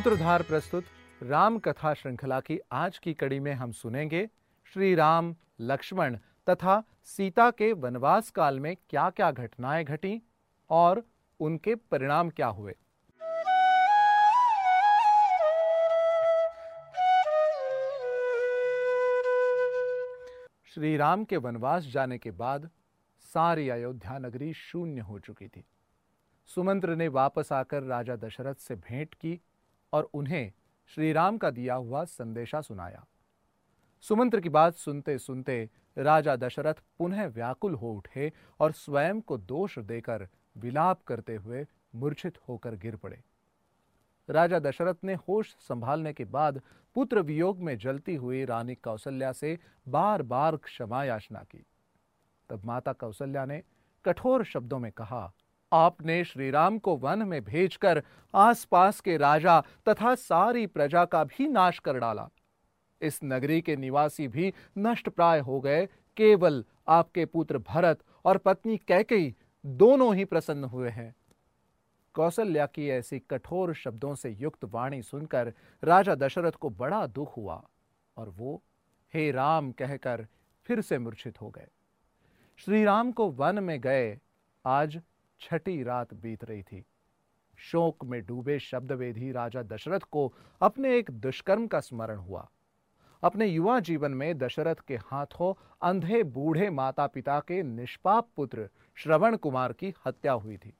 सूत्रधार प्रस्तुत राम कथा श्रृंखला की आज की कड़ी में हम सुनेंगे श्री राम, लक्ष्मण तथा सीता के वनवास काल में क्या क्या घटनाएं घटीं और उनके परिणाम क्या हुए। श्री राम के वनवास जाने के बाद सारी अयोध्या नगरी शून्य हो चुकी थी। सुमंत्र ने वापस आकर राजा दशरथ से भेंट की और उन्हें श्री राम का दिया हुआ संदेशा सुनाया। सुमंत्र की बात सुनते सुनते राजा दशरथ पुनः व्याकुल हो उठे और स्वयं को दोष देकर विलाप करते हुए मूर्छित होकर गिर पड़े। राजा दशरथ ने होश संभालने के बाद पुत्र वियोग में जलती हुई रानी कौसल्या से बार बार क्षमा याचना की। तब माता कौसल्या ने कठोर शब्दों में कहा, आपने श्री राम को वन में भेजकर आसपास के राजा तथा सारी प्रजा का भी नाश कर डाला। इस नगरी के निवासी भी नष्ट प्राय हो गए। केवल आपके पुत्र भरत और पत्नी कैकेयी दोनों ही प्रसन्न हुए हैं। कौसल्या की ऐसी कठोर शब्दों से युक्त वाणी सुनकर राजा दशरथ को बड़ा दुख हुआ और वो हे राम कहकर फिर से मूर्छित हो गए। श्री राम को वन में गए आज छठी रात बीत रही थी। शोक में डूबे शब्दवेधी राजा दशरथ को अपने एक दुष्कर्म का स्मरण हुआ। अपने युवा जीवन में दशरथ के हाथों अंधे बूढ़े माता पिता के निष्पाप पुत्र श्रवण कुमार की हत्या हुई थी।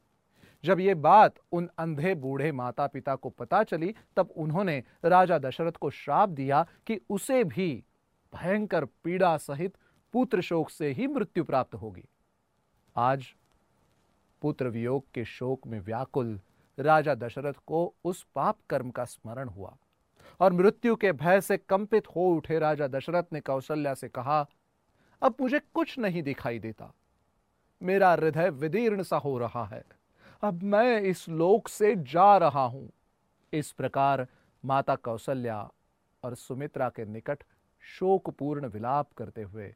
जब ये बात उन अंधे बूढ़े माता पिता को पता चली तब उन्होंने राजा दशरथ को श्राप दिया कि उसे भी भयंकर पीड़ा सहित पुत्र शोक से ही मृत्यु प्राप्त होगी। आज पुत्र वियोग के शोक में व्याकुल राजा दशरथ को उस पाप कर्म का स्मरण हुआ और मृत्यु के भय से कंपित हो उठे राजा दशरथ ने कौशल्या से कहा, अब मुझे कुछ नहीं दिखाई देता। मेरा हृदय विदीर्ण सा हो रहा है। अब मैं इस लोक से जा रहा हूं। इस प्रकार माता कौशल्या और सुमित्रा के निकट शोकपूर्ण विलाप करते हुए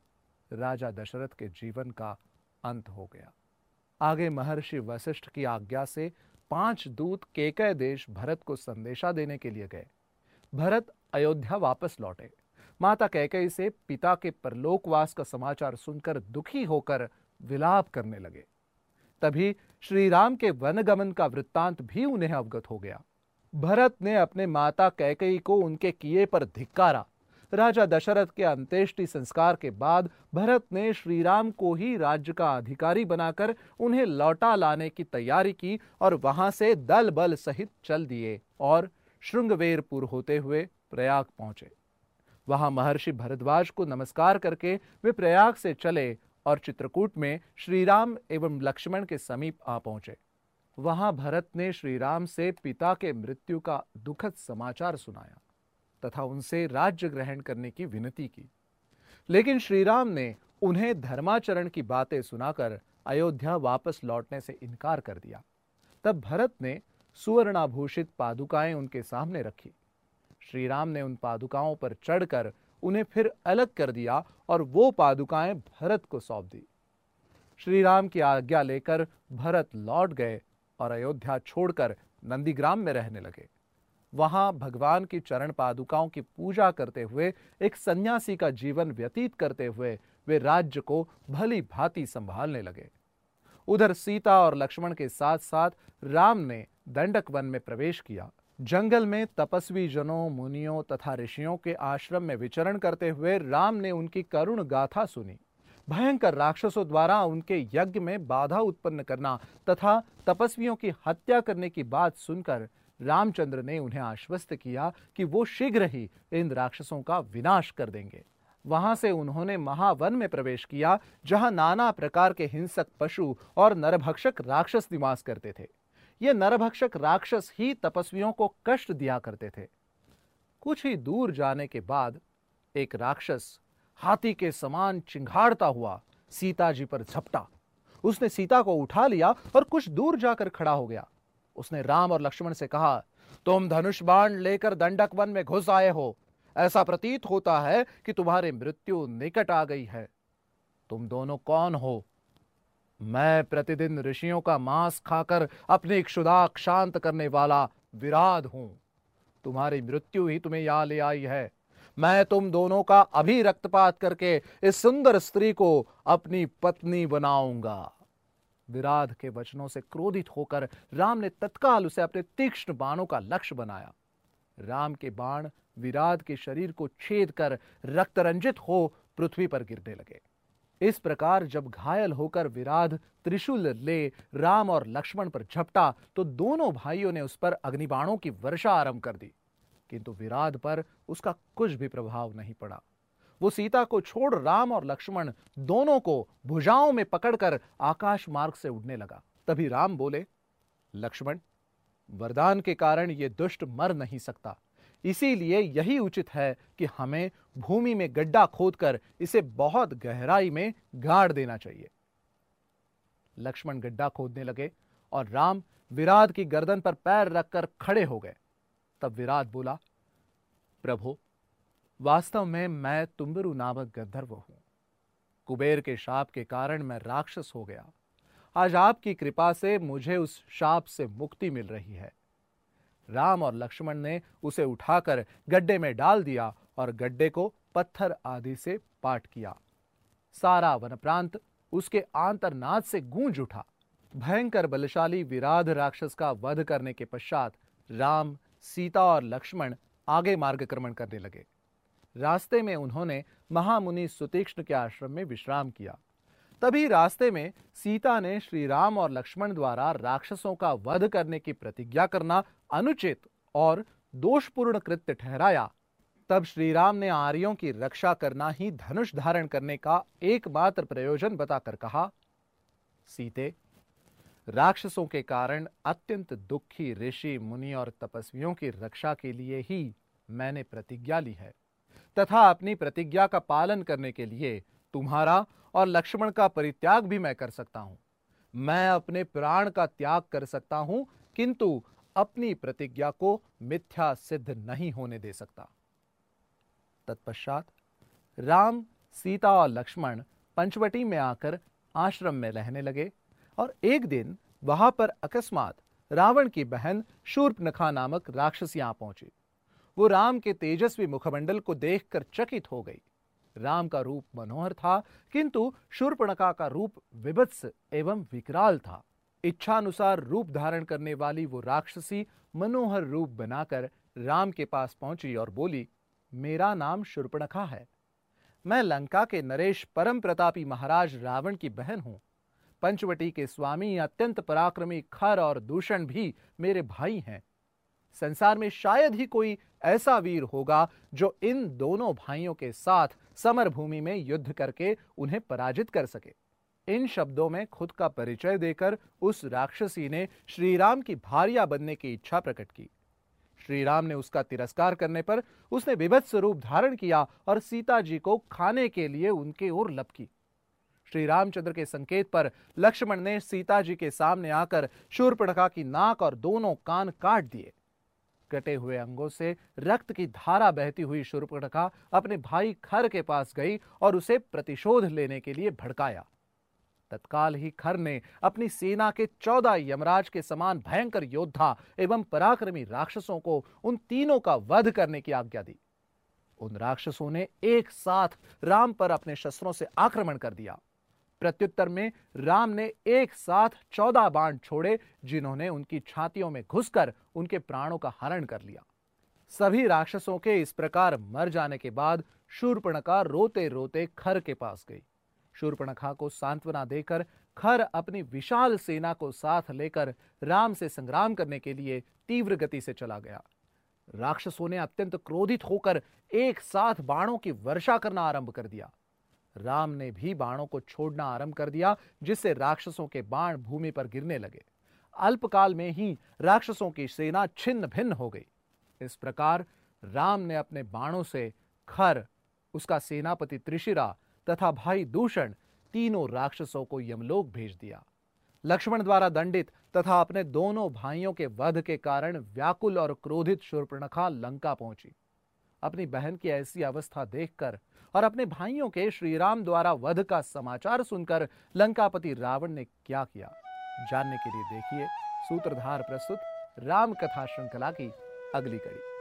राजा दशरथ के जीवन का अंत हो गया। आगे महर्षि वशिष्ठ की आज्ञा से 5 दूत कैकेयी देश भरत को संदेशा देने के लिए गए। भरत अयोध्या वापस लौटे। माता कैकेयी से पिता के परलोकवास का समाचार सुनकर दुखी होकर विलाप करने लगे। तभी श्री राम के वनगमन का वृत्तांत भी उन्हें अवगत हो गया। भरत ने अपने माता कैकेयी को उनके किए पर धिक्कारा। राजा दशरथ के अंत्येष्टि संस्कार के बाद भरत ने श्रीराम को ही राज्य का अधिकारी बनाकर उन्हें लौटा लाने की तैयारी की और वहां से दल बल सहित चल दिए और श्रृंगवेरपुर होते हुए प्रयाग पहुंचे। वहां महर्षि भरद्वाज को नमस्कार करके वे प्रयाग से चले और चित्रकूट में श्रीराम एवं लक्ष्मण के समीप आ पहुंचे। वहां भरत ने श्रीराम से पिता के मृत्यु का दुखद समाचार सुनाया तथा उनसे राज्य ग्रहण करने की विनती की, लेकिन श्रीराम ने उन्हें धर्माचरण की बातें सुनाकर अयोध्या वापस लौटने से इनकार कर दिया। तब भरत ने सुवर्णाभूषित पादुकाएं उनके सामने रखी। श्रीराम ने उन पादुकाओं पर चढ़कर उन्हें फिर अलग कर दिया और वो पादुकाएं भरत को सौंप दी। श्रीराम की आज्ञा लेकर भरत लौट गए और अयोध्या छोड़कर नंदिग्राम में रहने लगे। वहां भगवान की चरण पादुकाओं की पूजा करते हुए एक सन्यासी का जीवन व्यतीत करते हुए वे राज्य को भली भांति संभालने लगे। उधर सीता और लक्ष्मण के साथ साथ राम ने दंडक वन में प्रवेश किया। जंगल में तपस्वी जनों, मुनियों तथा ऋषियों के आश्रम में विचरण करते हुए राम ने उनकी करुण गाथा सुनी। भयंकर राक्षसों द्वारा उनके यज्ञ में बाधा उत्पन्न करना तथा तपस्वियों की हत्या करने की बात सुनकर रामचंद्र ने उन्हें आश्वस्त किया कि वो शीघ्र ही इन राक्षसों का विनाश कर देंगे। वहां से उन्होंने महावन में प्रवेश किया जहां नाना प्रकार के हिंसक पशु और नरभक्षक राक्षस निवास करते थे। ये नरभक्षक राक्षस ही तपस्वियों को कष्ट दिया करते थे। कुछ ही दूर जाने के बाद एक राक्षस हाथी के समान चिंघाड़ता हुआ सीता जी पर झपटा। उसने सीता को उठा लिया और कुछ दूर जाकर खड़ा हो गया। उसने राम और लक्ष्मण से कहा, तुम धनुष बाण लेकर दंडक वन में घुस आए हो। ऐसा प्रतीत होता है कि तुम्हारी मृत्यु निकट आ गई है। तुम दोनों कौन हो? मैं प्रतिदिन ऋषियों का मांस खाकर अपनी क्षुधा शांत करने वाला विराध हूं। तुम्हारी मृत्यु ही तुम्हें यहाँ ले आई है। मैं तुम दोनों का अभी रक्तपात करके इस सुंदर स्त्री को अपनी पत्नी बनाऊंगा। विराध के वचनों से क्रोधित होकर राम ने तत्काल उसे अपने तीक्ष्ण बाणों का लक्ष्य बनाया। राम के बाण विराध के शरीर को छेद कर रक्तरंजित हो पृथ्वी पर गिरने लगे। इस प्रकार जब घायल होकर विराध त्रिशूल ले राम और लक्ष्मण पर झपटा तो दोनों भाइयों ने उस पर अग्निबाणों की वर्षा आरंभ कर दी, किंतु विराध पर उसका कुछ भी प्रभाव नहीं पड़ा। वो सीता को छोड़ राम और लक्ष्मण दोनों को भुजाओं में पकड़कर आकाश मार्ग से उड़ने लगा। तभी राम बोले, लक्ष्मण, वरदान के कारण यह दुष्ट मर नहीं सकता, इसीलिए यही उचित है कि हमें भूमि में गड्ढा खोदकर इसे बहुत गहराई में गाड़ देना चाहिए। लक्ष्मण गड्ढा खोदने लगे और राम विराध की गर्दन पर पैर रखकर खड़े हो गए। तब विराध बोला, प्रभु, वास्तव में मैं तुम्बरु नामक गंधर्व हूं। कुबेर के शाप के कारण मैं राक्षस हो गया। आज आपकी कृपा से मुझे उस शाप से मुक्ति मिल रही है। राम और लक्ष्मण ने उसे उठाकर गड्ढे में डाल दिया और गड्ढे को पत्थर आदि से पाट किया। सारा वनप्रांत उसके आंतरनाद से गूंज उठा। भयंकर बलशाली विराध राक्षस का वध करने के पश्चात राम, सीता और लक्ष्मण आगे मार्गक्रमण करने लगे। रास्ते में उन्होंने महामुनि सुतीक्ष्ण के आश्रम में विश्राम किया। तभी रास्ते में सीता ने श्री राम और लक्ष्मण द्वारा राक्षसों का वध करने की प्रतिज्ञा करना अनुचित और दोषपूर्ण कृत्य ठहराया। तब श्री राम ने आर्यों की रक्षा करना ही धनुष धारण करने का एकमात्र प्रयोजन बताकर कहा, सीते, राक्षसों के कारण अत्यंत दुखी ऋषि, मुनि और तपस्वियों की रक्षा के लिए ही मैंने प्रतिज्ञा ली है तथा अपनी प्रतिज्ञा का पालन करने के लिए तुम्हारा और लक्ष्मण का परित्याग भी मैं कर सकता हूं। मैं अपने प्राण का त्याग कर सकता हूं, किंतु अपनी प्रतिज्ञा को मिथ्या सिद्ध नहीं होने दे सकता। तत्पश्चात राम, सीता और लक्ष्मण पंचवटी में आकर आश्रम में रहने लगे और एक दिन वहां पर अकस्मात रावण की बहन शूर्पणखा नामक राक्षसी आ पहुंची। वो राम के तेजस्वी मुखमंडल को देखकर चकित हो गई। राम का रूप मनोहर था, किंतु शूर्पणखा का रूप विभत्स एवं विकराल था। इच्छानुसार रूप धारण करने वाली वो राक्षसी मनोहर रूप बनाकर राम के पास पहुंची और बोली, मेरा नाम शूर्पणखा है। मैं लंका के नरेश परम प्रतापी महाराज रावण की बहन हूं। पंचवटी के स्वामी अत्यंत पराक्रमी खर और दूषण भी मेरे भाई हैं। संसार में शायद ही कोई ऐसा वीर होगा जो इन दोनों भाइयों के साथ समर भूमि में युद्ध करके उन्हें पराजित कर सके। इन शब्दों में खुद का परिचय देकर उस राक्षसी ने श्रीराम की भार्या बनने की इच्छा प्रकट की। श्रीराम ने उसका तिरस्कार करने पर उसने विभत्स रूप धारण किया और सीता जी को खाने के लिए उनके ओर लपकी। श्री रामचंद्र के संकेत पर लक्ष्मण ने सीता जी के सामने आकर शूर्पणखा की नाक और दोनों कान काट दिए। कटे हुए अंगों से रक्त की धारा बहती हुई शूर्पणखा अपने भाई खर के पास गई और उसे प्रतिशोध लेने के लिए भड़काया। तत्काल ही खर ने अपनी सेना के 14 यमराज के समान भयंकर योद्धा एवं पराक्रमी राक्षसों को उन तीनों का वध करने की आज्ञा दी। उन राक्षसों ने एक साथ राम पर अपने शस्त्रों से आक्रमण कर दिया। प्रत्युत्तर में राम ने एक साथ 14 बाण छोड़े, जिन्होंने उनकी छातियों में घुसकर उनके प्राणों का हरण कर लिया। सभी राक्षसों के इस प्रकार मर जाने के बाद शूर्पणखा रोते रोते खर के पास गई। शूर्पणखा को सांत्वना देकर खर अपनी विशाल सेना को साथ लेकर राम से संग्राम करने के लिए तीव्र गति से चला गया। राक्षसों ने अत्यंत क्रोधित होकर एक साथ बाणों की वर्षा करना आरंभ कर दिया। राम ने भी बाणों को छोड़ना आरंभ कर दिया, जिससे राक्षसों के बाण भूमि पर गिरने लगे। अल्पकाल में ही राक्षसों की सेना छिन्न भिन्न हो गई। इस प्रकार राम ने अपने बाणों से खर, उसका सेनापति त्रिशिरा तथा भाई दूषण तीनों राक्षसों को यमलोक भेज दिया। लक्ष्मण द्वारा दंडित तथा अपने दोनों भाइयों के वध के कारण व्याकुल और क्रोधित शूर्पणखा लंका पहुंची। अपनी बहन की ऐसी अवस्था देखकर और अपने भाइयों के श्रीराम द्वारा वध का समाचार सुनकर लंकापति रावण ने क्या किया, जानने के लिए देखिए सूत्रधार प्रस्तुत राम कथा श्रृंखला की अगली कड़ी।